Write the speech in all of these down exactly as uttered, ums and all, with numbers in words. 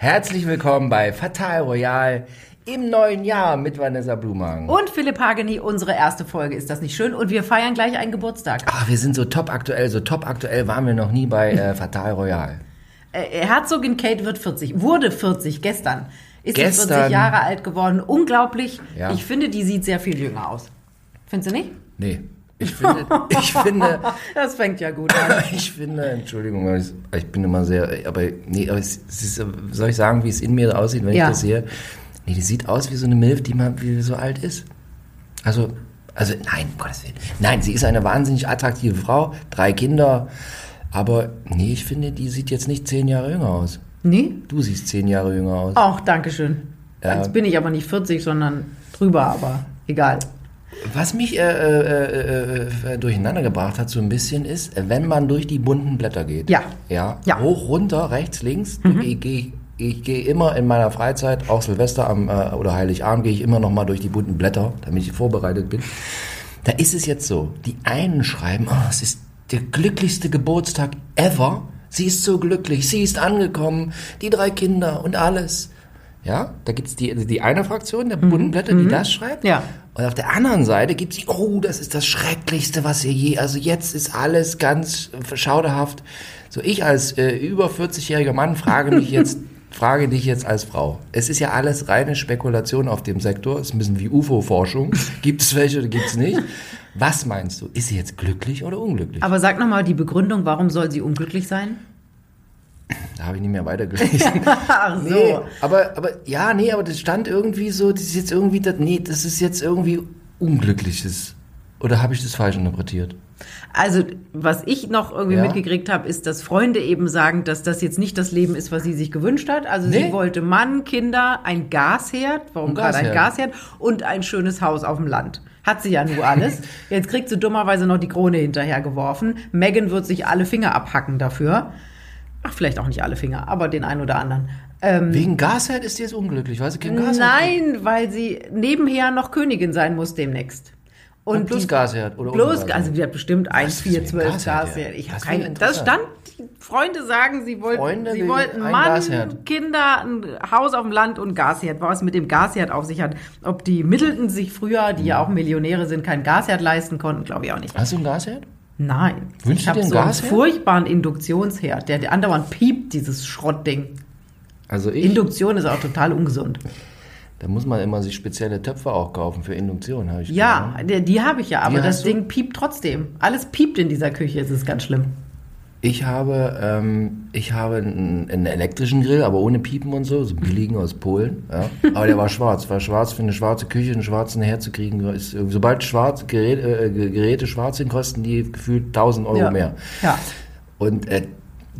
Herzlich willkommen bei Fatal Royale im neuen Jahr mit Vanessa Blumhagen. Und Philipp Hageny, unsere erste Folge. Ist das nicht schön? Und wir feiern gleich einen Geburtstag. Ah, wir sind so top aktuell. So top aktuell waren wir noch nie bei äh, Fatal Royale. äh, Herzogin Kate wird vierzig, wurde vierzig gestern. Ist gestern. vierzig Jahre alt geworden. Unglaublich. Ja. Ich finde, die sieht sehr viel jünger aus. Findest du nicht? Nee. Ich finde, ich finde... Das fängt ja gut an. Ich finde, Entschuldigung, ich, ich bin immer sehr... Aber nee, aber es, es ist, soll ich sagen, wie es in mir aussieht, wenn ja. ich das sehe? Nee, die sieht aus wie so eine Milf, die mal wie so alt ist. Also, also nein, um Gottes Willen. Nein, sie ist eine wahnsinnig attraktive Frau, drei Kinder. Aber nee, ich finde, die sieht jetzt nicht zehn Jahre jünger aus. Nee? Du siehst zehn Jahre jünger aus. Ach, danke schön. Ja. Jetzt bin ich aber nicht vierzig, sondern drüber, aber egal. Was mich äh, äh, äh, durcheinander gebracht hat so ein bisschen ist, wenn man durch die bunten Blätter geht. Ja. Ja, ja. Hoch, runter, rechts, links. Mhm. Ich gehe ich geh immer in meiner Freizeit, auch Silvester am, äh, oder Heiligabend, gehe ich immer noch mal durch die bunten Blätter, damit ich vorbereitet bin. Da ist es jetzt so, die einen schreiben, oh, es ist der glücklichste Geburtstag ever. Sie ist so glücklich, sie ist angekommen, die drei Kinder und alles. Ja, da gibt es die, die eine Fraktion der bunten Blätter, mhm. die das schreibt. Ja. Und auf der anderen Seite gibt es die, oh, das ist das Schrecklichste, was ihr je, also jetzt ist alles ganz schauderhaft. So, ich als äh, über vierzigjähriger Mann frage mich jetzt, frage dich jetzt als Frau. Es ist ja alles reine Spekulation auf dem Sektor, es ist ein bisschen wie U F O-Forschung. Gibt es welche oder gibt es nicht? Was meinst du, ist sie jetzt glücklich oder unglücklich? Aber sag nochmal die Begründung, warum soll sie unglücklich sein? Da habe ich nicht mehr weitergelesen. Ach so. Nee, aber, aber, ja, nee, aber das stand irgendwie so, das ist jetzt irgendwie, das, nee, das ist jetzt irgendwie Unglückliches. Oder habe ich das falsch interpretiert? Also, was ich noch irgendwie ja. mitgekriegt habe, ist, dass Freunde eben sagen, dass das jetzt nicht das Leben ist, was sie sich gewünscht hat. Also nee. Sie wollte Mann, Kinder, ein Gasherd, warum ein gerade Gasherd. ein Gasherd, und ein schönes Haus auf dem Land. Hat sie ja nur alles. Jetzt kriegt sie dummerweise noch die Krone hinterhergeworfen. Meghan wird sich alle Finger abhacken dafür. Ach, vielleicht auch nicht alle Finger, aber den einen oder anderen. Ähm, Wegen Gasherd ist sie jetzt unglücklich, weil sie kein Gasherd Nein, hat. Weil sie nebenher noch Königin sein muss demnächst. Und, und plus die, Gasherd? Oder bloß, Gasherd. Also die hat bestimmt eins, vier, zwölf Gasherd. Ich das, kein, das stand, die Freunde sagen, sie wollten, Freunde sie wollten Mann, Gasherd. Kinder, ein Haus auf dem Land und Gasherd. Was mit dem Gasherd auf sich hat, ob die Middletons sich früher, die ja auch Millionäre sind, kein Gasherd leisten konnten, glaube ich auch nicht. Hast du ein Gasherd? Nein, Wünsch ich habe so einen furchtbaren Induktionsherd, der andauernd piept, dieses Schrottding. Also ich, Induktion ist auch total ungesund. Da muss man immer sich spezielle Töpfe auch kaufen für Induktion, habe ich Ja, die, die habe ich ja, aber das du? Ding piept trotzdem. Alles piept in dieser Küche, es ist ganz schlimm. Ich habe, ähm, ich habe einen, einen elektrischen Grill, aber ohne Piepen und so, so billigen aus Polen. Ja. Aber der war schwarz, war schwarz für eine schwarze Küche, einen schwarzen Herd zu kriegen. Ist, sobald schwarze Geräte, äh, Geräte schwarz sind, kosten die gefühlt tausend Euro ja. mehr. Ja. Und äh,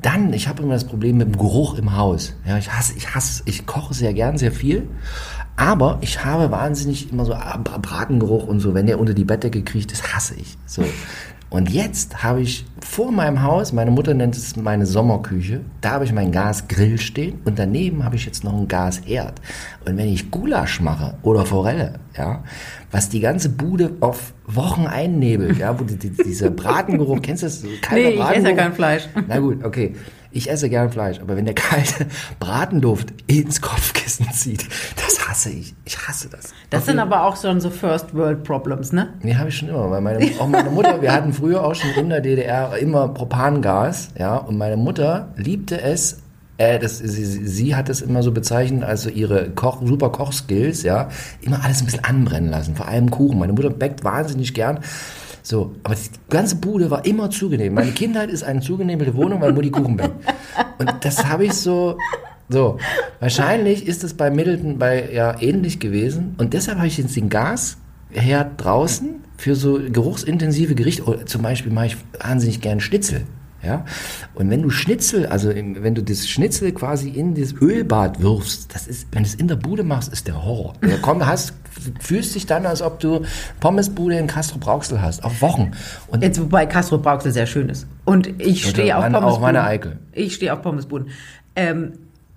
dann, ich habe immer das Problem mit dem Geruch im Haus. Ja, ich hasse, ich hasse, ich koche sehr gern, sehr viel. Aber ich habe wahnsinnig immer so Bratengeruch und so, wenn der unter die Bettdecke kriecht, das hasse ich. So. Und jetzt habe ich vor meinem Haus, meine Mutter nennt es meine Sommerküche, da habe ich meinen Gasgrill stehen und daneben habe ich jetzt noch einen Gasherd. Und wenn ich Gulasch mache oder Forelle, ja, was die ganze Bude auf Wochen einnebelt, ja, wo die, die, dieser Bratengeruch, kennst du das? Nee, ich esse ja kein Fleisch. Na gut, okay. Ich esse gern Fleisch, aber wenn der kalte Bratenduft ins Kopfkissen zieht, das hasse ich. Ich hasse das. Das sind aber auch schon so First-World-Problems, ne? Nee, habe ich schon immer. Weil meine, auch meine Mutter, wir hatten früher auch schon in der D D R immer Propangas, ja, und meine Mutter liebte es, äh, das, sie, sie hat es immer so bezeichnet, also ihre Koch, super Kochskills, ja, immer alles ein bisschen anbrennen lassen, vor allem Kuchen. Meine Mutter backt wahnsinnig gern. So, aber die ganze Bude war immer zugenebelt. Meine Kindheit ist eine zugenebelte Wohnung, weil Mutti Kuchen backt. Und das habe ich so, so. Wahrscheinlich ist es bei Middleton bei, ja, ähnlich gewesen. Und deshalb habe ich jetzt den Gasherd draußen für so geruchsintensive Gerichte. Oder zum Beispiel mache ich wahnsinnig gerne Schnitzel. Ja? Und wenn du Schnitzel, also in, wenn du das Schnitzel quasi in das Ölbad wirfst, das ist, wenn du es in der Bude machst, ist der Horror. Ja, komm, hast fühlst dich dann, als ob du Pommesbude in Castrop-Rauxel hast, auf Wochen. Und jetzt, wobei Castrop-Rauxel sehr schön ist. Und ich stehe auf Pommesbuden. Auch meine Eikel. Ich stehe auf Pommesbuden. Ähm,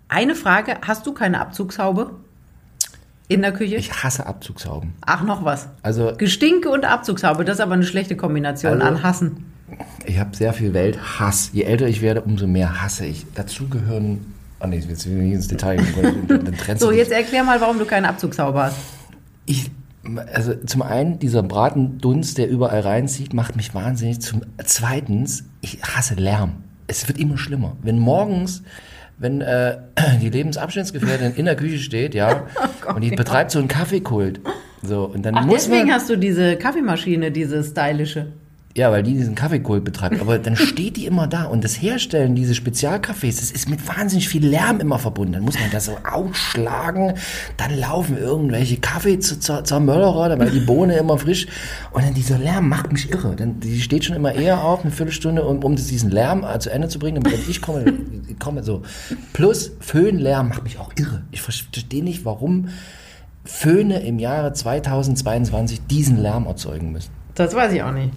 eine Frage, hast du keine Abzugshaube in der Küche? Ich hasse Abzugshauben. Ach, noch was. Also Gestinke und Abzugshaube, das ist aber eine schlechte Kombination also, an Hassen. Ich habe sehr viel Welthass. Je älter ich werde, umso mehr hasse ich. Dazu gehören Ah, nee, jetzt will ich nicht ins Detail gehen. Den Trends so, jetzt erklär mal, warum du keinen Abzugshauber hast. Ich, also zum einen, dieser Bratendunst, der überall reinzieht, macht mich wahnsinnig. Zum, zweitens, ich hasse Lärm. Es wird immer schlimmer. Wenn morgens, wenn äh, die Lebensabschnittsgefährtin in der Küche steht, ja, oh Gott, und die betreibt so einen Kaffeekult. So, und dann Ach, muss deswegen man, hast du diese Kaffeemaschine, diese stylische. Ja, weil die diesen Kaffeekult betreibt. Aber dann steht die immer da. Und das Herstellen dieses Spezialkaffees, das ist mit wahnsinnig viel Lärm immer verbunden. Dann muss man das so ausschlagen. Dann laufen irgendwelche Kaffeezermöllerer, weil die Bohne immer frisch. Und dann dieser Lärm macht mich irre. Dann, die steht schon immer eher auf, eine Viertelstunde, um, um diesen Lärm zu Ende zu bringen. Und wenn ich komme, ich komme so. Plus Föhnlärm macht mich auch irre. Ich verstehe nicht, warum Föhne im Jahre zweitausendzweiundzwanzig diesen Lärm erzeugen müssen. Das weiß ich auch nicht.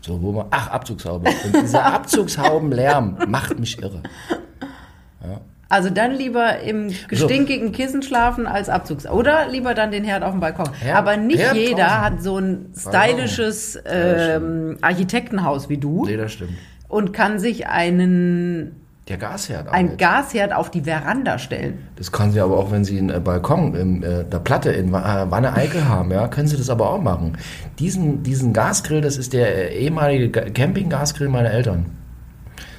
So, wo man, ach, Abzugshaube. Und dieser Abzugshaubenlärm macht mich irre. Ja. Also dann lieber im gestinkigen Kissen schlafen als Abzugs. Oder lieber dann den Herd auf dem Balkon. Herr, Aber nicht Herr jeder draußen. hat so ein stylisches ähm, Architektenhaus wie du. Nee, das stimmt. Und kann sich einen... Der Gasherd. Ein Gasherd auf die Veranda stellen. Das kann sie aber auch, wenn sie einen Balkon in äh, der Platte in äh, Wanne-Eickel haben, ja, können sie das aber auch machen. Diesen, diesen Gasgrill, das ist der ehemalige Camping-Gasgrill meiner Eltern.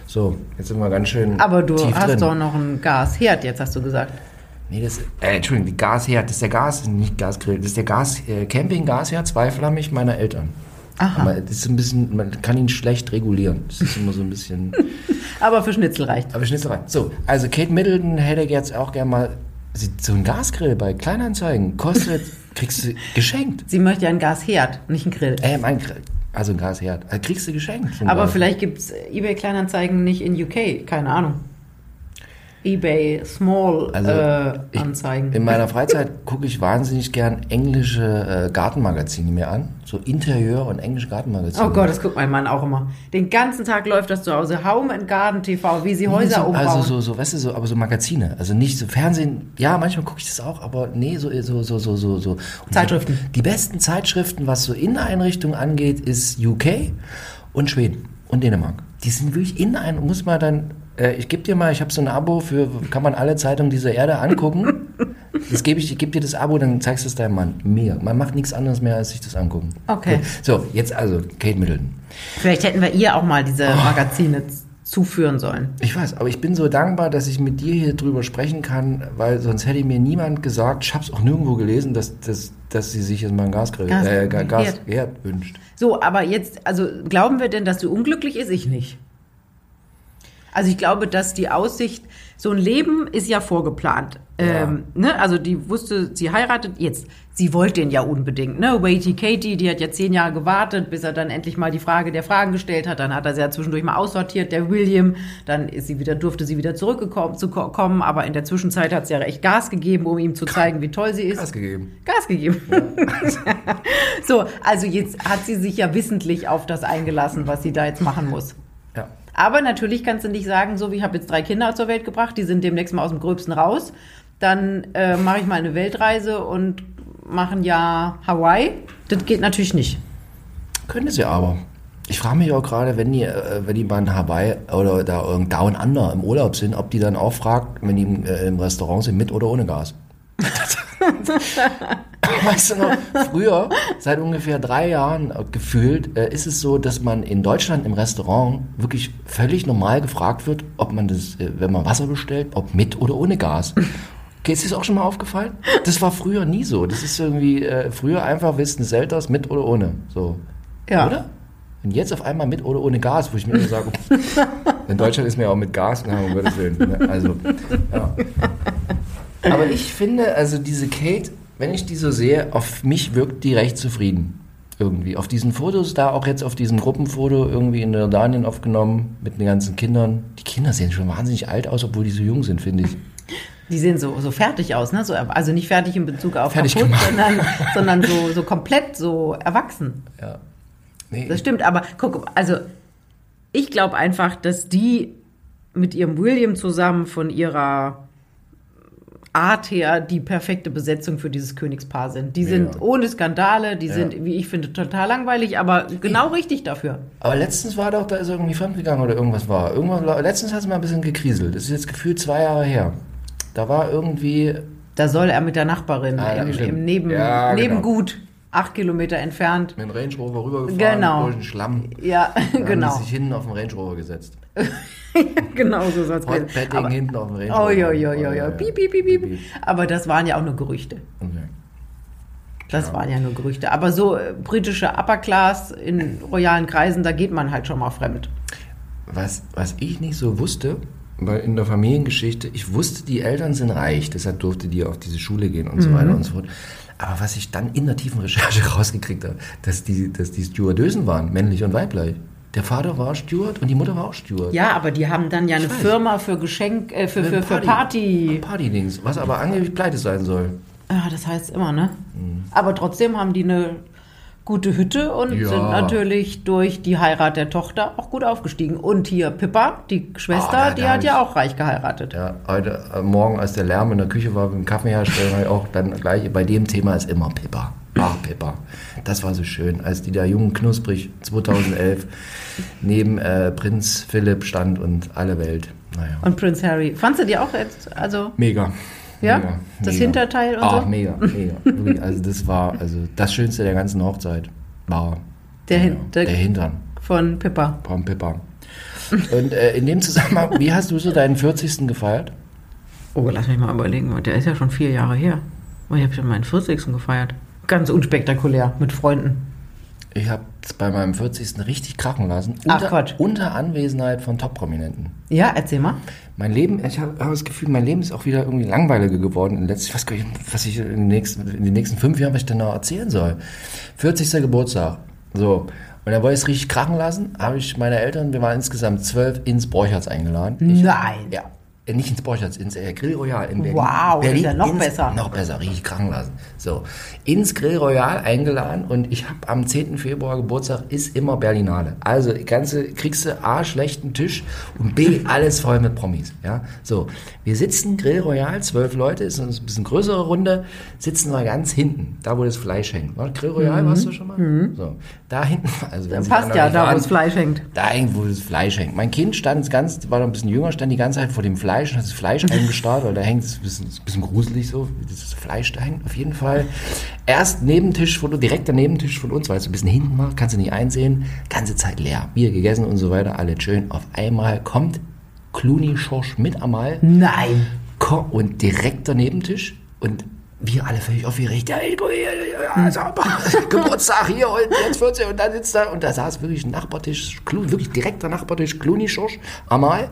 So, jetzt sind wir ganz schön Aber du tief hast drin. Doch noch einen Gasherd, jetzt hast du gesagt. Nee, das äh, Entschuldigung, der Gasherd, das ist der Gas, nicht Gasgrill, das ist der Gas, äh, Camping-Gasherd, zweiflammig meiner Eltern. Aha. Aber das ist ein bisschen, man kann ihn schlecht regulieren. Das ist immer so ein bisschen... Aber für Schnitzel reicht. Aber für Schnitzel reicht. So, also Kate Middleton hätte jetzt auch gerne mal so einen Gasgrill bei Kleinanzeigen. Kostet, kriegst du geschenkt. Sie möchte ja einen Gasherd, nicht einen Grill. Ähm, einen Grill. Also einen Gasherd. Also kriegst du geschenkt. Aber Gas. Vielleicht gibt es eBay-Kleinanzeigen nicht in U K. Keine Ahnung. eBay Small also äh, ich, Anzeigen. In meiner Freizeit gucke ich wahnsinnig gern englische äh, Gartenmagazine mir an. So Interieur und englische Gartenmagazine. Oh Gott, das guckt mein Mann auch immer. Den ganzen Tag läuft das zu Hause. Home and Garden T V, wie sie nee, Häuser so, umbauen. Also so, so, weißt du, so, aber so Magazine. Also nicht so Fernsehen. Ja, manchmal gucke ich das auch, aber nee, so, so, so, so, so. so. Zeitschriften. Die, die besten Zeitschriften, was so Inneneinrichtung angeht, ist U K und Schweden und Dänemark. Die sind wirklich Inneneinrichtung. Muss man dann... Ich gebe dir mal, ich habe so ein Abo für, kann man alle Zeitungen dieser Erde angucken. Das gebe ich, ich gebe dir das Abo, dann zeigst du es deinem Mann. Mir. Man macht nichts anderes mehr, als sich das angucken. Okay. So, jetzt also, Kate Middleton. Vielleicht hätten wir ihr auch mal diese Magazine oh. zuführen sollen. Ich weiß, aber ich bin so dankbar, dass ich mit dir hier drüber sprechen kann, weil sonst hätte mir niemand gesagt, ich habe es auch nirgendwo gelesen, dass, dass, dass sie sich jetzt mal einen Gasgrill, Gas, äh, Gas Herd wünscht. So, aber jetzt, also glauben wir denn, dass du unglücklich ist? Ich nicht. Also ich glaube, dass die Aussicht, so ein Leben ist ja vorgeplant. Ja. Ähm, ne? Also die wusste, sie heiratet jetzt. Sie wollte ihn ja unbedingt. Ne? Waity Katie, die hat ja zehn Jahre gewartet, bis er dann endlich mal die Frage der Fragen gestellt hat. Dann hat er sie ja zwischendurch mal aussortiert, der William. Dann ist sie wieder, durfte sie wieder zurückgekommen, zu kommen. Aber in der Zwischenzeit hat sie ja echt Gas gegeben, um ihm zu zeigen, wie toll sie ist. Gas gegeben. Gas gegeben. Ja. So, also jetzt hat sie sich ja wissentlich auf das eingelassen, was sie da jetzt machen muss. Ja. Aber natürlich kannst du nicht sagen, so wie ich habe jetzt drei Kinder zur Welt gebracht, die sind demnächst mal aus dem Gröbsten raus. Dann äh, mache ich mal eine Weltreise und machen ja Hawaii. Das geht natürlich nicht. Könnte sie aber. Ich frage mich auch gerade, wenn die, äh, wenn die mal in Hawaii oder da Down Under im Urlaub sind, ob die dann auch fragt, wenn die im, äh, im Restaurant sind, mit oder ohne Gas. Weißt du noch, früher, seit ungefähr drei Jahren gefühlt, äh, ist es so, dass man in Deutschland im Restaurant wirklich völlig normal gefragt wird, ob man das, äh, wenn man Wasser bestellt, ob mit oder ohne Gas. Okay, ist das auch schon mal aufgefallen? Das war früher nie so. Das ist irgendwie, äh, früher einfach, wissen Selters, mit oder ohne. So. Ja. Oder? Und jetzt auf einmal mit oder ohne Gas, wo ich mir immer sage, in Deutschland ist man ja auch mit Gas, na, um Gottes Willen. Also, ja. Aber ich finde, also diese Kate, wenn ich die so sehe, auf mich wirkt die recht zufrieden. Irgendwie. Auf diesen Fotos, da auch jetzt auf diesem Gruppenfoto, irgendwie in Jordanien aufgenommen, mit den ganzen Kindern. Die Kinder sehen schon wahnsinnig alt aus, obwohl die so jung sind, finde ich. Die sehen so, so fertig aus, ne? So, also nicht fertig in Bezug auf fertig kaputt, sondern, sondern so, so komplett so erwachsen. Ja. Nee. Das stimmt, aber guck, also ich glaube einfach, dass die mit ihrem William zusammen von ihrer Art her die perfekte Besetzung für dieses Königspaar sind. Die sind ja. ohne Skandale, die ja. sind, wie ich finde, total langweilig, aber genau ich, richtig dafür. Aber letztens war doch, da ist irgendwie fremdgegangen oder irgendwas war. Irgendwann, letztens hat es mal ein bisschen gekriselt. Das ist jetzt gefühlt zwei Jahre her. Da war irgendwie... Da soll er mit der Nachbarin ah, im, im Neben, ja, Nebengut... Genau. acht Kilometer entfernt. Mit dem Range Rover rübergefahren, genau. durch den Schlamm. Ja, dann genau. Dann hat sich hinten auf den Range Rover gesetzt. Genau so soll es sein. Petting hinten auf den Range Rover. Oh, jo, jo, jo, jo. Piep, piep, piep, piep. Aber das waren ja auch nur Gerüchte. Okay. Das ja. waren ja nur Gerüchte. Aber so äh, britische Upper Class in royalen Kreisen, da geht man halt schon mal fremd. Was, was ich nicht so wusste, weil in der Familiengeschichte, ich wusste, die Eltern sind reich, deshalb durfte die auf diese Schule gehen und mhm. so weiter und so fort. Aber was ich dann in der tiefen Recherche rausgekriegt habe, dass die, dass die Stewardösen waren, männlich und weiblich. Der Vater war Steward und die Mutter war auch Steward. Ja, aber die haben dann ja eine Scheiße. Firma für Geschenk, äh, für, für, für Party. Party-Dings, was aber angeblich pleite sein soll. Ja, das heißt immer, ne? Mhm. Aber trotzdem haben die eine gute Hütte und ja. sind natürlich durch die Heirat der Tochter auch gut aufgestiegen. Und hier Pippa, die Schwester, oh, nein, die hat ja auch reich geheiratet. Ja, heute Morgen, als der Lärm in der Küche war beim Kaffeehersteller, habe ich auch dann gleich bei dem Thema ist immer Pippa. Ach, Pippa. Das war so schön, als die da jung knusprig zweitausendelf neben äh, Prinz Philipp stand und alle Welt. Naja. Und Prinz Harry. Fandst du die auch jetzt? Also mega. Ja, mega, das mega. Hinterteil und Ach, so. mega, mega. Also das war also das Schönste der ganzen Hochzeit war der, genau, Hin- der, der Hintern von Pippa. Von Pippa. Und äh, in dem Zusammenhang, wie hast du so deinen vierzigsten gefeiert? Oh, lass mich mal überlegen. Der ist ja schon vier Jahre her. Und ich habe schon meinen vierzigsten gefeiert. Ganz unspektakulär mit Freunden. Ich habe es bei meinem vierzigsten richtig krachen lassen. Unter, Ach Gott. Unter Anwesenheit von Top-Prominenten. Ja, erzähl mal. Mein Leben, ich habe hab das Gefühl, mein Leben ist auch wieder irgendwie langweiliger geworden. In letzter, was, was ich in den nächsten, in den nächsten fünf Jahren, was ich denn noch erzählen soll. vierzigsten Geburtstag. So. Und dann wollte ich es richtig krachen lassen. Habe ich meine Eltern, wir waren insgesamt zwölf, ins Borchertz eingeladen. Ich, Nein. Ja. Nicht ins Borchertz, ins äh, Grill Royal in Berlin. Wow, Berlin, ist ja noch ins, besser. Noch besser, richtig krachen lassen. So, ins Grill Royal eingeladen und ich habe am zehnten Februar Geburtstag, ist immer Berlinale. Also ganze, kriegst du A, schlechten Tisch und B, alles voll mit Promis. Ja? So, wir sitzen Grill Royal, zwölf Leute, ist eine bisschen größere Runde, sitzen wir ganz hinten, da wo das Fleisch hängt. Grill Royal, mhm. warst du schon mal? Mhm. So, da hinten. Also das passt ja, da wo das Fleisch hängt. Da hängt, wo das Fleisch hängt. Mein Kind stand, das ganze, war noch ein bisschen jünger, stand die ganze Zeit vor dem Fleisch. Hat das Fleisch eingestarrt, weil da hängt es ein bisschen, bisschen gruselig so, das Fleisch da hängt auf jeden Fall. Erst Nebentisch, von, direkt der Nebentisch von uns, weil es ein bisschen hinten war, kannst du nicht einsehen, ganze Zeit leer, Bier gegessen und so weiter, alles schön. Auf einmal kommt Clooney, Schorsch mit Amal. Nein! Und direkt der Nebentisch und wir alle völlig aufgeregt, ja, ich gucke hier, ja, sauber, Geburtstag hier und jetzt vierzehn und dann sitzt da und da saß wirklich ein Nachbartisch, Clooney, wirklich direkter Nachbartisch, Clooney, Schorsch, Amal.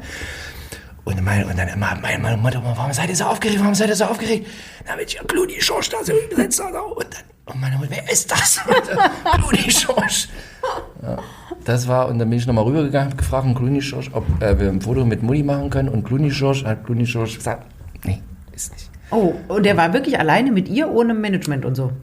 Und, mein, und dann immer meine, meine Mutter, warum seid ihr so aufgeregt, warum seid ihr so aufgeregt? Na, wenn ich ja Clooney, Schorsch, da sind wir besetzt. Und dann, und meine Mutter, wer ist das? Clooney, Schorsch. Ja, das war, und dann bin ich nochmal rübergegangen, habe gefragt, Clooney, Schorsch, ob äh, wir ein Foto mit Mutti machen können. Und Clooney, Schorsch, hat Clooney, Schorsch gesagt, nee, ist nicht. Oh, und der war wirklich alleine mit ihr, ohne Management und so?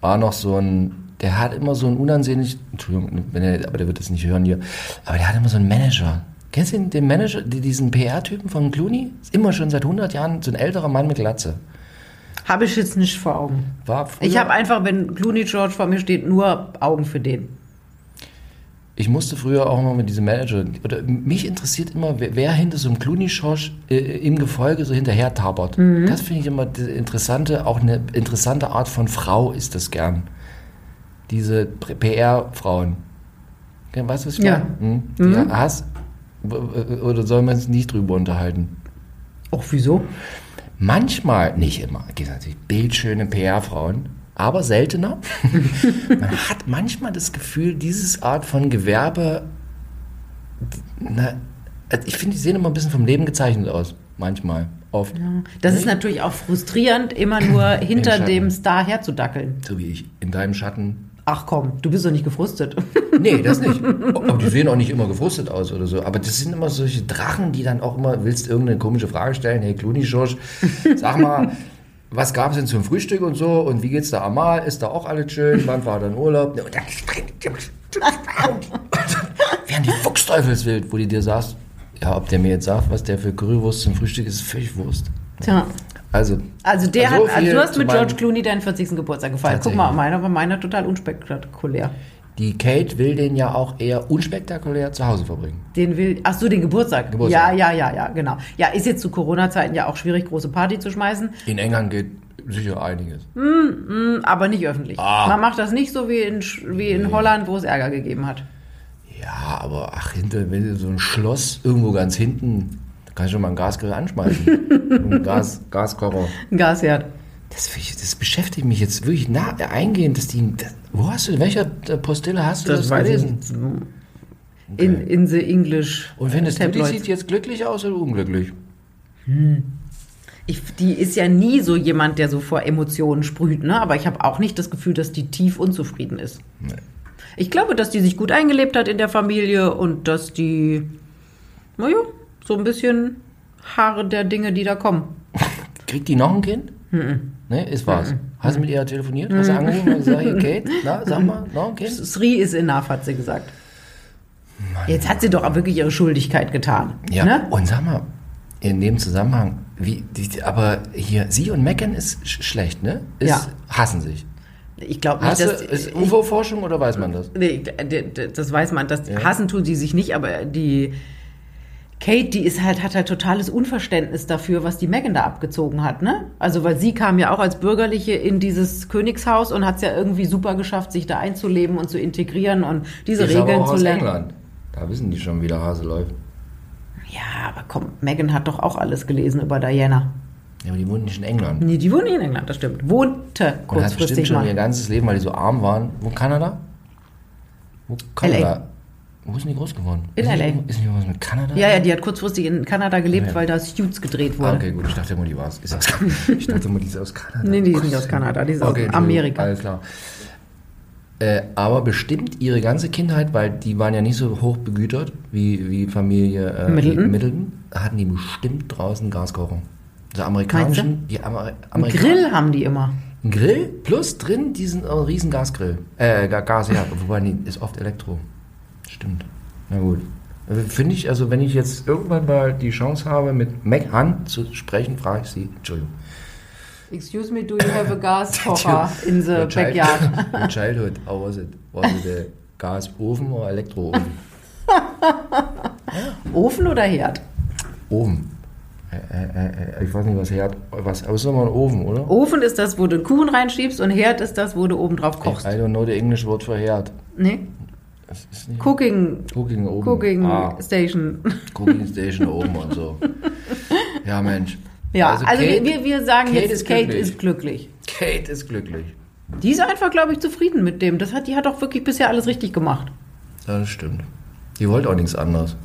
War noch so ein... Der hat immer so ein unansehnlich... Entschuldigung, wenn er, aber der wird das nicht hören hier. Aber der hat immer so einen Manager... Kennst du den Manager, diesen P R-Typen von Clooney? Ist immer schon seit hundert Jahren so ein älterer Mann mit Glatze. Habe ich jetzt nicht vor Augen. War früher, ich habe einfach, wenn Clooney George vor mir steht, nur Augen für den. Ich musste früher auch immer mit diesem Manager, oder mich interessiert immer, wer, wer hinter so einem Clooney-Schorsch äh, im Gefolge so hinterher tabert. Mhm. Das finde ich immer die interessante, auch eine interessante Art von Frau ist das gern. Diese P R-Frauen. Weißt du, was ich meine? Ja. Hm? Die mhm. Hass. Oder soll man es nicht drüber unterhalten? Auch wieso? Manchmal, nicht immer, es gibt natürlich bildschöne P R-Frauen, aber seltener. Man hat manchmal das Gefühl, dieses Art von Gewerbe, na, ich finde, die sehen immer ein bisschen vom Leben gezeichnet aus, manchmal. Oft. Ja. Das ist natürlich auch frustrierend, immer nur hinter dem Star herzudackeln. So wie ich, in deinem Schatten. Ach komm, du bist doch nicht gefrustet. Nee, das nicht. Aber die sehen auch nicht immer gefrustet aus oder so. Aber das sind immer solche Drachen, die dann auch immer, willst irgendeine komische Frage stellen, hey Clooney, George, sag mal, was gab's denn zum Frühstück und so und wie geht's da Amal, ist da auch alles schön, wann war dann Urlaub? Und dann werden die Fuchsteufelswild, wo die dir sagst, ja, ob der mir jetzt sagt, was der für Currywurst zum Frühstück ist, ist völlig Wurst. Tja. Also, also, der also, hat, also du hast mit George Clooney deinen vierzigsten Geburtstag gefeiert. Guck mal, meiner war meiner total unspektakulär. Die Kate will den ja auch eher unspektakulär zu Hause verbringen. Den will, ach so, den Geburtstag. Geburtstag. Ja, ja, ja, ja, genau. Ja, ist jetzt zu Corona-Zeiten ja auch schwierig, große Party zu schmeißen. In England geht sicher einiges. Mm, mm, aber nicht öffentlich. Ah. Man macht das nicht so wie in, wie in nee. Holland, wo es Ärger gegeben hat. Ja, aber ach, hinter, wenn so ein Schloss irgendwo ganz hinten, da kann ich schon mal einen Gasgrill anschmeißen. Ein Gas, Gaskocher. Ein Gasherd. Das, das beschäftigt mich jetzt wirklich nah eingehend, dass die. Das, wo hast du, in welcher Postille hast du das, das gelesen? Okay. In, in the English. Und findest du, die sieht jetzt glücklich aus oder unglücklich? Hm. Ich, die ist ja nie so jemand, der so vor Emotionen sprüht, ne? Aber ich habe auch nicht das Gefühl, dass die tief unzufrieden ist. Nee. Ich glaube, dass die sich gut eingelebt hat in der Familie und dass die, naja, so ein bisschen Haare der Dinge, die da kommen. Kriegt die noch ein Kind? Mhm. Ne, ist was. Mhm. Hast du mit ihr telefoniert? Mhm. Hast du angerufen und gesagt, hier, Kate, na, sag mal, noch ein Kind? Sri ist enough, hat sie gesagt. Mann, jetzt hat sie doch auch wirklich ihre Schuldigkeit getan. Ja, ne? Und sag mal, in dem Zusammenhang, wie, die, aber hier, sie und Meghan ist sch- schlecht, ne? Ist, ja. Hassen sich. Ich glaube nicht, dass... Ist U F O-Forschung oder weiß man das? Nee, das weiß man. Das ja. Hassen tun sie sich nicht, aber die... Kate, die ist halt, hat halt totales Unverständnis dafür, was die Meghan da abgezogen hat, ne? Also, weil sie kam ja auch als Bürgerliche in dieses Königshaus und hat es ja irgendwie super geschafft, sich da einzuleben und zu integrieren und diese ist Regeln aber auch zu lernen. Aus England. Da wissen die schon, wie der Hase läuft. Ja, aber komm, Meghan hat doch auch alles gelesen über Diana. Ja, aber die wohnt nicht in England. Nee, die wohnt nicht in England, das stimmt. Wohnte kurzfristig mal. Und hat bestimmt schon ihr ganzes Leben, weil die so arm waren. Wo, Kanada? Wo, Kanada? L A. Wo ist denn die groß geworden? In L A. Ist nicht irgendwas mit Kanada? Ja, ja, die hat kurzfristig in Kanada gelebt, ja. Weil da Suits gedreht wurde. Ah, okay, gut, ich dachte immer, die war's. Ist aus, ich dachte immer, die ist aus Kanada. Nee, die ist nicht aus Kanada, die ist okay, aus Amerika. Alles klar. Äh, aber bestimmt ihre ganze Kindheit, weil die waren ja nicht so hoch begütert wie, wie Familie äh, Middleton. Middleton, hatten die bestimmt draußen Gaskocher. Also amerikanischen... Die Amer- Amerikan- Grill haben die immer. Ein Grill plus drin diesen oh, riesen Gasgrill. Äh, Gas, ja, wobei, nee, ist oft Elektro. Stimmt. Na gut. Finde ich, also wenn ich jetzt irgendwann mal die Chance habe, mit Meghan zu sprechen, frage ich sie, Entschuldigung. Excuse me, do you have a Gaskocher in the backyard? In childhood, how was it? Was it a Gasofen oder Elektroofen? Ofen oder Herd? Ofen. Ich weiß nicht, was Herd, was ist nochmal ein Ofen, oder? Ofen ist das, wo du Kuchen reinschiebst und Herd ist das, wo du oben drauf kochst. I don't know the English word for Herd. Nee? Das ist nicht Cooking, Cooking, oben. Cooking ah, Station. Cooking Station oben und so. Ja, Mensch. Ja, also, also Kate, wir, wir sagen Kate jetzt, ist Kate glücklich. ist glücklich. Kate ist glücklich. Die ist einfach, glaube ich, zufrieden mit dem. Das hat, die hat auch wirklich bisher alles richtig gemacht. Ja, das stimmt. Die wollte auch nichts anderes.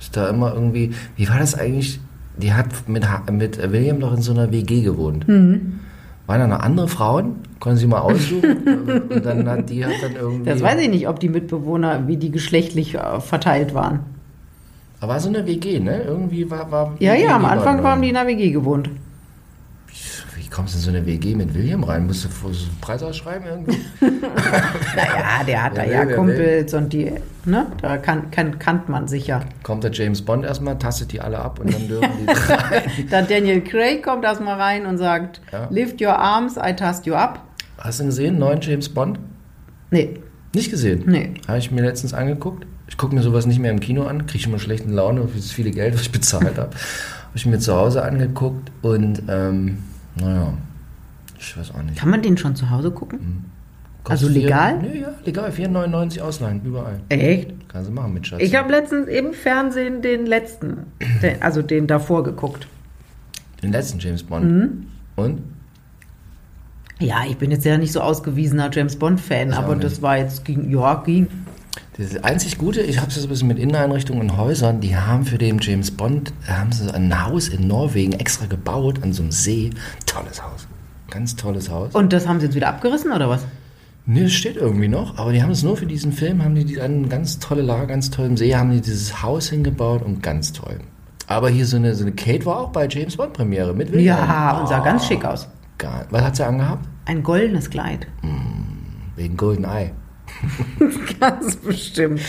Ist da immer irgendwie... Wie war das eigentlich? Die hat mit, mit William noch in so einer W G gewohnt. Mhm. Waren da noch andere Frauen? Können sie mal aussuchen? Und dann hat die hat dann irgendwie... Das weiß ich nicht, ob die Mitbewohner, wie die geschlechtlich verteilt waren. Aber war so eine W G, ne? Irgendwie war... war ja, ja, am Anfang waren die in einer W G gewohnt. Wie kommst du in so eine W G mit William rein? Musst du einen Preis ausschreiben irgendwie? Naja, der hat ja, da ja will, Kumpels und die... Ne? Da kan, kan, kannt man sich ja. Kommt der James Bond erstmal, tastet die alle ab und dann dürfen die rein. Dann Daniel Craig kommt erstmal rein und sagt, ja. Lift your arms, I tast you up. Hast du ihn gesehen, neuen James Bond? Nee. Nicht gesehen? Nee. Habe ich mir letztens angeguckt. Ich gucke mir sowas nicht mehr im Kino an, kriege ich immer schlechte Laune, für das viele Geld, was ich bezahlt habe. Habe ich mir zu Hause angeguckt und, ähm, naja, ich weiß auch nicht. Kann man den schon zu Hause gucken? Mhm. Kostet also legal? Nö, nee, ja, legal. vier neunundneunzig ausleihen, überall. Echt? Kannst du machen mit Schatz. Ich habe letztens im Fernsehen den letzten, den, also den davor geguckt. Den letzten James Bond? Mhm. Und? Ja, ich bin jetzt ja nicht so ausgewiesener James Bond-Fan, aber das war jetzt, ging, ja, ging. Das einzig Gute, ich habe es so ein bisschen mit Inneneinrichtungen in Häusern, die haben für den James Bond, haben sie so ein Haus in Norwegen extra gebaut, an so einem See. Tolles Haus. Ganz tolles Haus. Und das haben sie jetzt wieder abgerissen, oder was? Nee, es steht irgendwie noch, aber die haben es nur für diesen Film, haben die eine ganz tolle Lage, ganz toll im See, haben die dieses Haus hingebaut und ganz toll. Aber hier so eine, so eine Kate war auch bei James Bond Premiere mit William. Ja, und sah oh. ganz schick aus. Gar, was hat sie angehabt? Ein goldenes Kleid. Mm, wegen Golden Eye. Ganz bestimmt.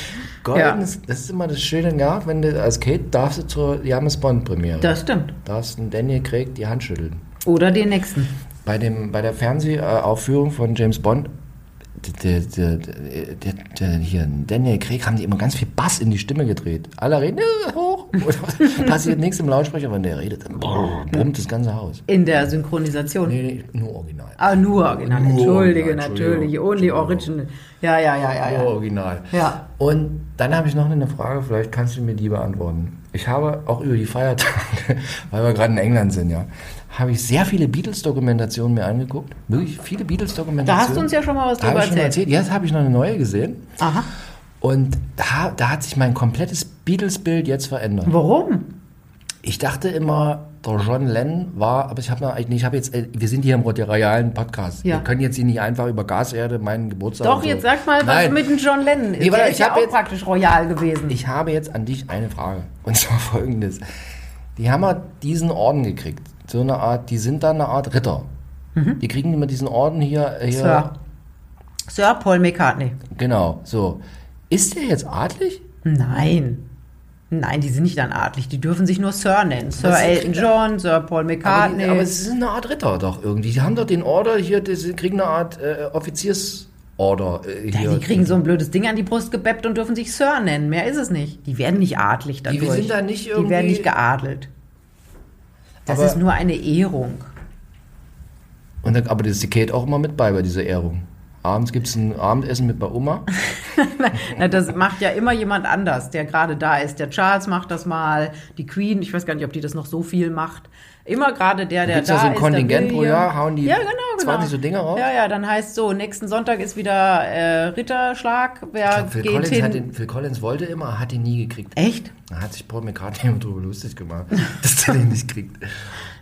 Goldenes, ja. Das ist immer das Schöne, ja, wenn du als Kate darfst du zur James Bond Premiere. Das stimmt. Darfst du Daniel Craig die Hand schütteln. Oder den nächsten. Bei, dem, bei der Fernsehaufführung von James Bond, der, der, der, der hier, Daniel Craig, haben die immer ganz viel Bass in die Stimme gedreht. Alle reden hoch. Passiert nichts im Lautsprecher, wenn der redet. Dann brummt das ganze Haus. In der Synchronisation? Nee, nee, nur original. Ah, nur original. Nur Entschuldige, original. natürlich. Only original. Ja, ja, ja, ja. Nur ja. original. Ja. Und dann habe ich noch eine Frage, vielleicht kannst du mir die beantworten. Ich habe auch über die Feiertage, weil wir gerade in England sind, ja, habe ich sehr viele Beatles-Dokumentationen mir angeguckt. Wirklich viele Beatles-Dokumentationen. Da hast du uns ja schon mal was drüber erzählt. erzählt. Jetzt habe ich noch eine neue gesehen. Aha. Und da, da hat sich mein komplettes Beatles-Bild jetzt verändert. Warum? Ich dachte immer, der John Lennon war, aber ich habe ich hab jetzt, wir sind hier im royalen Podcast. Ja. Wir können jetzt hier nicht einfach über Gaserde, meinen Geburtstag. Doch, so. Jetzt sag mal, Nein. was mit dem John Lennon ist. Nee, der ich ist ja auch jetzt, praktisch royal gewesen. Ich habe jetzt an dich eine Frage. Und zwar folgendes. Die haben ja diesen Orden gekriegt. So eine Art, die sind dann eine Art Ritter. Mhm. Die kriegen immer diesen Orden hier. hier. Sir. Sir Paul McCartney. Genau, so. Ist der jetzt adlig? Nein. Nein, die sind nicht dann adlig. Die dürfen sich nur Sir nennen. Sir Elton John, Sir Paul McCartney. Aber, die, aber es ist eine Art Ritter doch irgendwie. Die haben doch den Order hier, die kriegen eine Art äh, Offiziersorder. Äh, hier. Die kriegen so ein blödes Ding an die Brust gebeppt und dürfen sich Sir nennen. Mehr ist es nicht. Die werden nicht adlig dadurch. Die sind da nicht irgendwie... Die werden nicht geadelt. Das aber, ist nur eine Ehrung. Und dann, aber das ist die Kate auch immer mit bei, bei dieser Ehrung. Abends gibt es ein Abendessen mit bei Oma. Na, das macht ja immer jemand anders, der gerade da ist. Der Charles macht das mal, die Queen, ich weiß gar nicht, ob die das noch so viel macht. Immer gerade der, der da ist. Gibt es da so ein Kontingent pro Jahr, hauen die ja, genau, genau. zwanzig so Dinge raus? Ja, ja, dann heißt so, nächsten Sonntag ist wieder äh, Ritterschlag. Wer ich glaub, Phil geht Collins hin? Hat den, Phil Collins wollte immer, hat ihn nie gekriegt. Echt? Da hat sich Paul McCartney drüber lustig gemacht, dass der den nicht kriegt.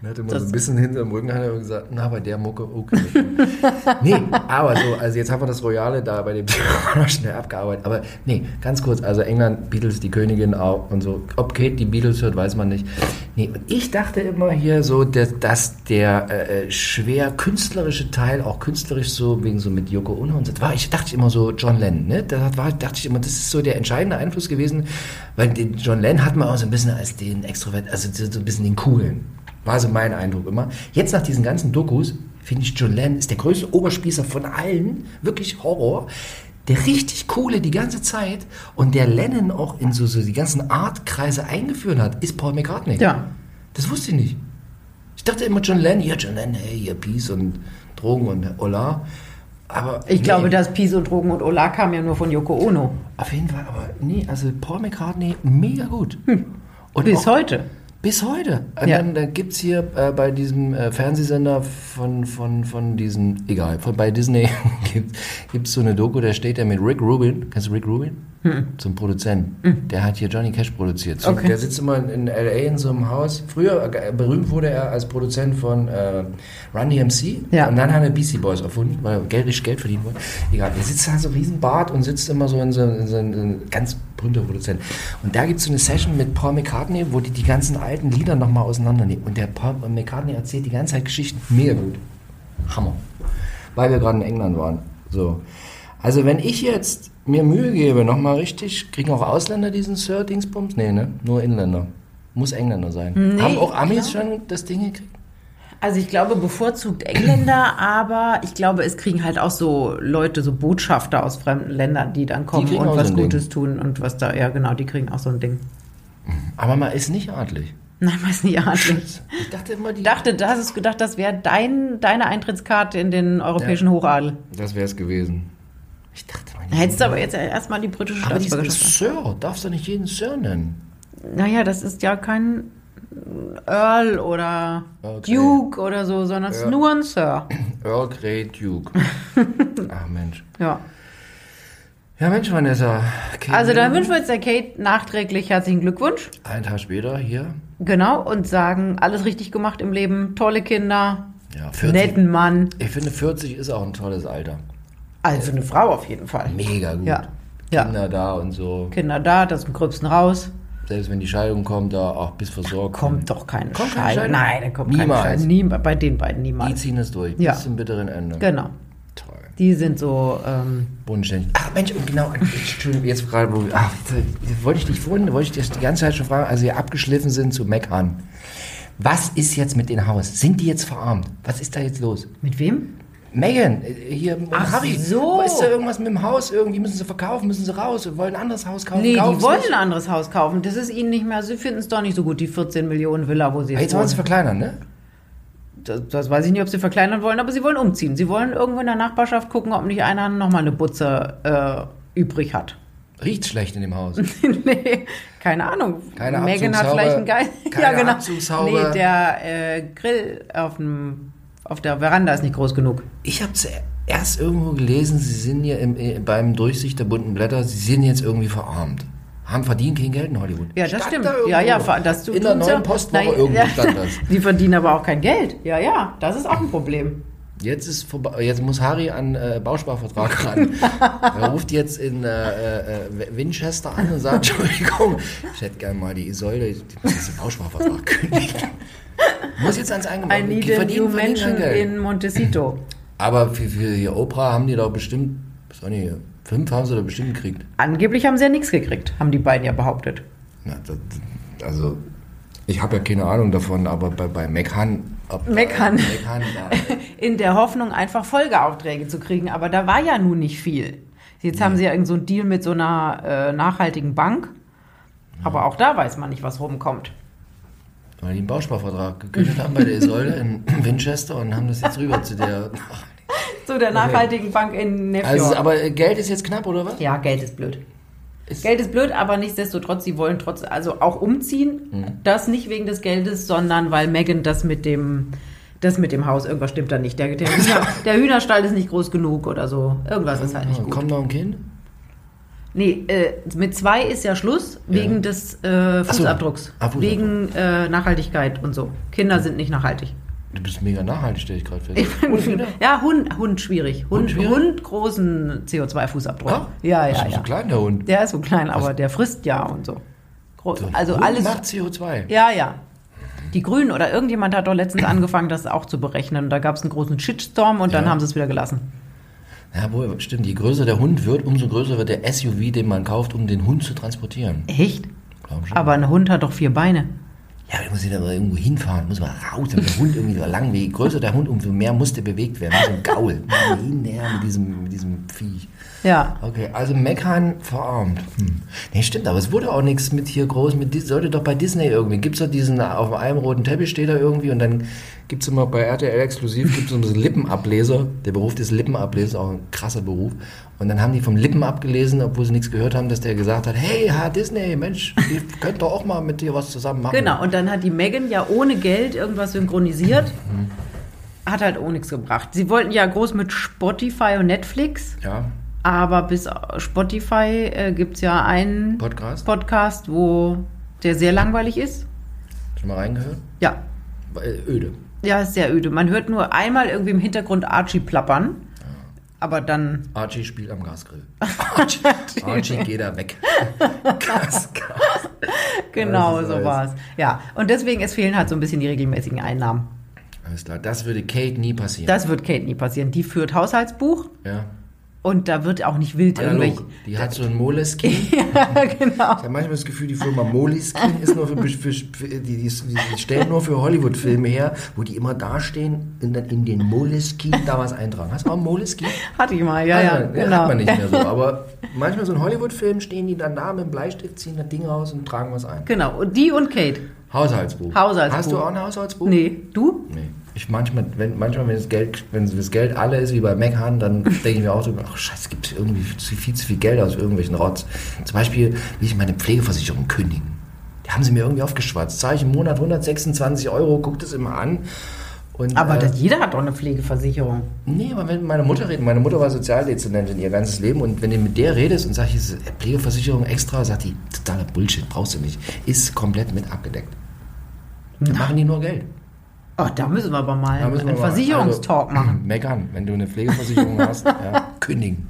Er hat immer das so ein bisschen hinterm Rücken hat er gesagt, na, bei der Mucke, okay. Nee, aber so, also jetzt haben wir das Royale da bei dem Thema schnell abgearbeitet. Aber nee, ganz kurz, also England, Beatles, die Königin auch und so. Ob Kate die Beatles hört, weiß man nicht. Nee, und ich dachte immer hier so, dass, dass der äh, schwer künstlerische Teil, auch künstlerisch so, wegen so mit Yoko Ono und so, war, ich dachte immer so, John Lennon, ne? Da war, dachte ich immer, das ist so der entscheidende Einfluss gewesen, weil den John Lennon hat man auch so ein bisschen als den Extrovert, also so ein bisschen den Coolen. War so mein Eindruck immer. Jetzt nach diesen ganzen Dokus finde ich, John Lennon ist der größte Oberspießer von allen. Wirklich Horror. Der richtig Coole die ganze Zeit und der Lennon auch in so, so die ganzen Artkreise eingeführt hat, ist Paul McCartney. Ja. Das wusste ich nicht. Ich dachte immer John Lennon, ja John Lennon, hey, hier Peace und Drogen und Ola. Aber ich nee. glaube, dass Peace und Drogen und Ola kam ja nur von Yoko Ono. Auf jeden Fall, aber nee, also Paul McCartney, mega gut. Hm. Und bis auch, heute. Bis heute. Und ja. dann, dann gibt es hier äh, bei diesem äh, Fernsehsender von, von, von diesem, egal, von, bei Disney gibt es so eine Doku, da steht er mit Rick Rubin. Kennst du Rick Rubin? Hm. So ein Produzent. Hm. Der hat hier Johnny Cash produziert. So, okay. Der sitzt immer in L A in so einem Haus. Früher äh, berühmt wurde er als Produzent von äh, Run D M C. Ja. Und dann hat er Beastie Boys erfunden, weil er Geld, richtig Geld verdienen wollte. Egal, der sitzt da so riesen Bart und sitzt immer so in so, in so einem ganz berühmter Produzent. Und da gibt es so eine Session mit Paul McCartney, wo die die ganzen alten Lieder nochmal auseinandernehmen. Und der Paul McCartney erzählt die ganze Zeit Geschichten. Mega gut. Hammer. Weil wir gerade in England waren. So. Also wenn ich jetzt mir Mühe gebe, nochmal richtig, kriegen auch Ausländer diesen Sir-Dingsbums? Nee, ne? Nur Inländer. Muss Engländer sein. Nee, haben auch Amis glaub... schon das Ding gekriegt? Also ich glaube, bevorzugt Engländer, aber ich glaube, es kriegen halt auch so Leute, so Botschafter aus fremden Ländern, die dann kommen die und was so Gutes Ding. tun und was da, ja genau, die kriegen auch so ein Ding. Aber man ist nicht adlig. Nein, man ist nicht adlig. Ich dachte immer, die... Dachte, das ist gedacht, das wäre dein, deine Eintrittskarte in den europäischen ja, Hochadel. Das wäre es gewesen. Ich dachte mal nicht. Hättest du aber jetzt erstmal die britische Staatsbürgerschaft. Sir, darfst du nicht jeden Sir nennen? Naja, das ist ja kein... Earl oder okay. Duke oder so, sondern es ist nur ein Sir. Earl Grey Duke. Ach Mensch. Ja. Ja Mensch, Vanessa. Kate also dann wünschen wir jetzt der Kate nachträglich herzlichen Glückwunsch. Einen Tag später hier. Genau, und sagen, alles richtig gemacht im Leben, tolle Kinder, ja, netten Mann. Ich finde vierzig ist auch ein tolles Alter. Also eine Frau auf jeden Fall. Mega gut. Ja. Kinder ja. da und so. Kinder da, das im Gröbsten raus. Selbst wenn die Scheidung kommt, da auch bis versorgt. Da kommt doch keine, kommt Scheidung. keine Scheidung. Nein, da kommt niemals. keine Scheidung. Niemals. Bei den beiden niemals. Die ziehen es durch. Ja. Bis zum bitteren Ende. Genau. Toll. Die sind so... Ähm, bodenständig. Ach Mensch, und genau. Entschuldigung, jetzt gerade... Ach, wollte ich dich vorhin, wollte ich dich die ganze Zeit schon fragen, als wir abgeschliffen sind zu Meghan. Was ist jetzt mit dem Haus? Sind die jetzt verarmt? Was ist da jetzt los? Mit wem? Meghan, hier und Ach Harry. So. Weißt du, irgendwas mit dem Haus, irgendwie müssen sie verkaufen, müssen sie raus und wollen ein anderes Haus kaufen. Nee, Kaufen's die wollen nicht. Ein anderes Haus kaufen. Das ist ihnen nicht mehr, sie finden es doch nicht so gut, die vierzehn Millionen Villa, wo sie jetzt, jetzt wollen sie verkleinern, ne? Das, das weiß ich nicht, ob sie verkleinern wollen, aber sie wollen umziehen. Sie wollen irgendwo in der Nachbarschaft gucken, ob nicht einer nochmal eine Butze äh, übrig hat. Riecht schlecht in dem Haus. Nee, keine Ahnung. Keine Meghan hat vielleicht einen Geist. Ja, genau. Nee, der äh, Grill auf dem... Auf der Veranda ist nicht groß genug. Ich habe zuerst irgendwo gelesen, sie sind hier im, beim Durchsicht der bunten Blätter, sie sind jetzt irgendwie verarmt. Haben verdienen kein Geld in Hollywood. Ja, das stimmt. Da ja, ja, das in der neuen Postwoche ja, irgendwo ja, stand das. Die verdienen aber auch kein Geld. Ja, ja, das ist auch ein Problem. Jetzt, ist vorbei, jetzt muss Harry an äh, Bausparvertrag ran. Er ruft jetzt in äh, äh, Winchester an und sagt, Entschuldigung, ich hätte gerne mal die Isolde, ich muss den Bausparvertrag kündigen. Muss jetzt ans Allgemeine. I need die verdienen, new verdienen Menschen in Montecito. Aber für, für hier Oprah haben die da bestimmt, was war die, fünf haben sie da bestimmt gekriegt. Angeblich haben sie ja nichts gekriegt, haben die beiden ja behauptet. Na, das, also, ich habe ja keine Ahnung davon, aber bei, bei Meghan... Meghan. Äh, Meghan da, in der Hoffnung, einfach Folgeaufträge zu kriegen. Aber da war ja nun nicht viel. Jetzt nee. haben sie ja irgend so einen Deal mit so einer äh, nachhaltigen Bank. Ja. Aber auch da weiß man nicht, was rumkommt. Weil die einen Bausparvertrag gekündigt haben bei der Isolde in Winchester und haben das jetzt rüber zu der... zu der nachhaltigen okay. Bank in New York. Also, aber Geld ist jetzt knapp, oder was? Ja, Geld ist blöd. Ist Geld ist blöd, aber nichtsdestotrotz, sie wollen trotz, also auch umziehen. Mhm. Das nicht wegen des Geldes, sondern weil Meghan das mit dem, das mit dem Haus, irgendwas stimmt da nicht. Der, der, Hühner, der Hühnerstall ist nicht groß genug oder so. Irgendwas ist halt nicht gut. Kommt noch ein Kind? Nee, äh, mit zwei ist ja Schluss, wegen ja. des äh, Fußabdrucks, so. ah, Fußabdruck. wegen äh, Nachhaltigkeit und so. Kinder ja. sind nicht nachhaltig. Du bist mega nachhaltig, stelle ich gerade fest. Ich bin, Hund, ja, Hund, Hund schwierig. Hund, Hund, schwierig? Hund großen C O zwei Fußabdruck. Ah, ja, ja, das ist ja. so klein, der Hund. Der ist so klein, aber Was? der frisst ja und so. Groß, so also Hund alles macht C O zwei. Ja, ja. Die Grünen oder irgendjemand hat doch letztens angefangen, das auch zu berechnen. Und da gab es einen großen Shitstorm und dann ja. haben sie es wieder gelassen. Ja, wohl, stimmt. Je größer der Hund wird, umso größer wird der S U V, den man kauft, um den Hund zu transportieren. Echt? Glaub schon. Aber ein Hund hat doch vier Beine. Ja, da muss ich da irgendwo hinfahren, muss man raus, damit der Hund irgendwie so lang weg. Je größer der Hund, umso mehr muss der bewegt werden. Wie so ein Gaul. Hin, der mit diesem, mit diesem Viech. Ja. Okay, also Meghan verarmt. Hm. Nee, stimmt, aber es wurde auch nichts mit hier groß. Mit, sollte doch bei Disney irgendwie. Gibt's doch diesen, auf einem roten Teppich steht da irgendwie und dann gibt's immer bei R T L exklusiv, gibt's so einen Lippenableser. Der Beruf des Lippenablesers, auch ein krasser Beruf. Und dann haben die vom Lippen abgelesen, obwohl sie nichts gehört haben, dass der gesagt hat, hey, Herr Disney, Mensch, ihr könnt doch auch mal mit dir was zusammen machen. Genau, und dann hat die Meghan ja ohne Geld irgendwas synchronisiert. Mhm. Hat halt auch nichts gebracht. Sie wollten ja groß mit Spotify und Netflix. Ja. Aber bis Spotify äh, gibt es ja einen Podcast. Podcast, wo der sehr langweilig ist. Schon mal reingehört? Ja. Öde. Ja, ist sehr öde. Man hört nur einmal irgendwie im Hintergrund Archie plappern. Ja. Aber dann... Archie spielt am Gasgrill. Archie, Archie geht da weg. Gas, Gas. Genau, so war es. Ja, und deswegen, es fehlen halt so ein bisschen die regelmäßigen Einnahmen. Alles klar, das würde Kate nie passieren. Das wird Kate nie passieren. Die führt Haushaltsbuch. Ja. Und da wird auch nicht wild Analog. irgendwelche... Die hat so ein Moleskin. Ja, genau. Ich habe manchmal das Gefühl, die Firma Moleskin ist nur für, für, für die, die, die stellen nur für Hollywood-Filme her, wo die immer dastehen und dann in den Moleskin da was eintragen. Hast du mal einen Moleskin? Hatte ich mal, ja, ah, ja. Genau. Hat man nicht mehr so. Aber manchmal so in Hollywood-Filmen stehen die dann da mit dem Bleistift, ziehen das Ding raus und tragen was ein. Genau, und die und Kate. Haushaltsbuch. Haushaltsbuch. Hast du auch ein Haushaltsbuch? Nee. Du? Nee. Ich manchmal, wenn, manchmal, wenn das Geld, wenn das Geld alle ist, wie bei Meghan, dann denke ich mir auch so, ach scheiße, gibt es irgendwie zu viel, zu viel Geld aus irgendwelchen Rotz. Zum Beispiel will ich meine Pflegeversicherung kündigen. Die haben sie mir irgendwie aufgeschwatzt. Zahle ich im Monat hundertsechsundzwanzig Euro, guck das immer an. Und, aber äh, das, jeder hat doch eine Pflegeversicherung. Nee, aber wenn meine Mutter redet, meine Mutter war Sozialdezernentin ihr ganzes Leben und wenn du mit der redest und sagst, diese Pflegeversicherung extra, sagt die, totaler Bullshit, brauchst du nicht. Ist komplett mit abgedeckt. Dann machen die nur Geld. Oh, da müssen wir aber mal wir einen Versicherungstalk also, machen. Meghan, wenn du eine Pflegeversicherung hast, ja, kündigen.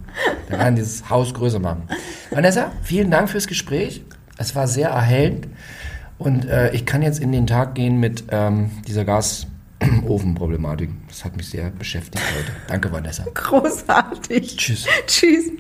Dann kann dieses Haus größer machen. Vanessa, vielen Dank fürs Gespräch. Es war sehr erhellend. Und äh, ich kann jetzt in den Tag gehen mit ähm, dieser Gasofenproblematik. Das hat mich sehr beschäftigt heute. Danke, Vanessa. Großartig. Tschüss. Tschüss.